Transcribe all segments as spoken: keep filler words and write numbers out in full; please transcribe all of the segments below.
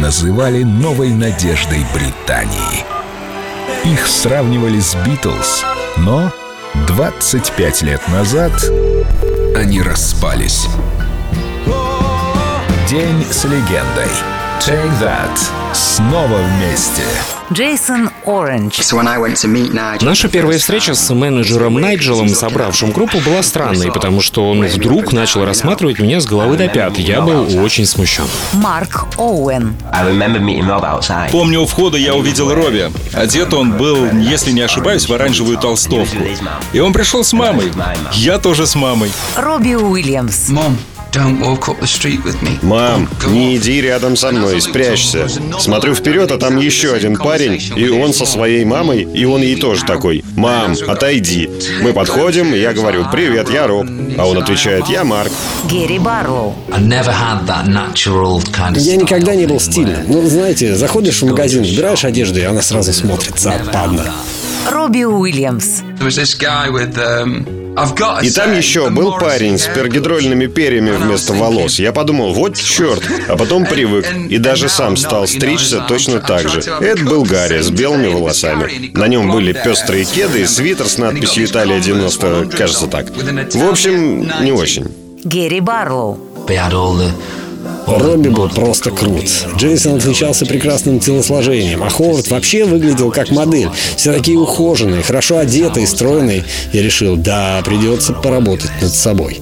называли новой надеждой Британии. Их сравнивали с Битлз, но двадцать пять лет назад они распались. День с легендой. Take that. Снова вместе. Джейсон Оранж. Наша первая встреча с менеджером Найджелом, собравшим группу, была странной, потому что он вдруг начал рассматривать меня с головы до пят. Я был очень смущен. Марк Оуэн. Помню, у входа я увидел Робби. Одет он был, если не ошибаюсь, в оранжевую толстовку. И он пришел с мамой. Я тоже с мамой. Робби Уильямс. Мам. «Мам, не иди рядом со мной, спрячься. Смотрю вперед, а там еще один парень, и он со своей мамой, и он ей тоже такой. Мам, отойди». Мы подходим, я говорю: «Привет, я Роб». А он отвечает: «Я Марк». Гэри Барлоу. Я никогда не был стильным. Ну, знаете, заходишь в магазин, выбираешь одежду, и она сразу смотрит западно. Робби Уильямс. И там еще был парень с пергидрольными перьями вместо волос. Я подумал: вот черт, а потом привык. И даже сам стал стричься точно так же. Это был Гарри с белыми волосами. На нем были пестрые кеды и свитер с надписью «Италия девяносто», кажется так. В общем, не очень. Гэри Барлоу. Робби был просто крут. Джейсон отличался прекрасным телосложением, а Ховард вообще выглядел как модель. Все такие ухоженные, хорошо одетые, стройные. Я решил: да, придется поработать над собой.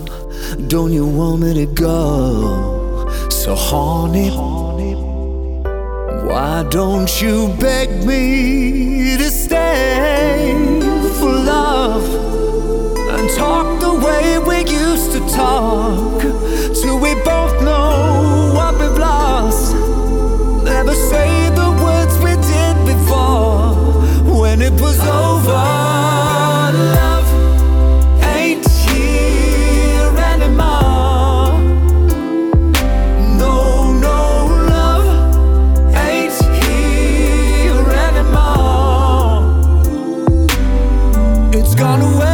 Till we both know what we've lost. Never say the words we did before. When it was over, love ain't here anymore. No, no, love ain't here anymore. It's gone away.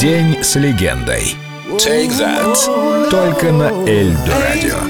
День с легендой. Take that. Только на Эльдорадио.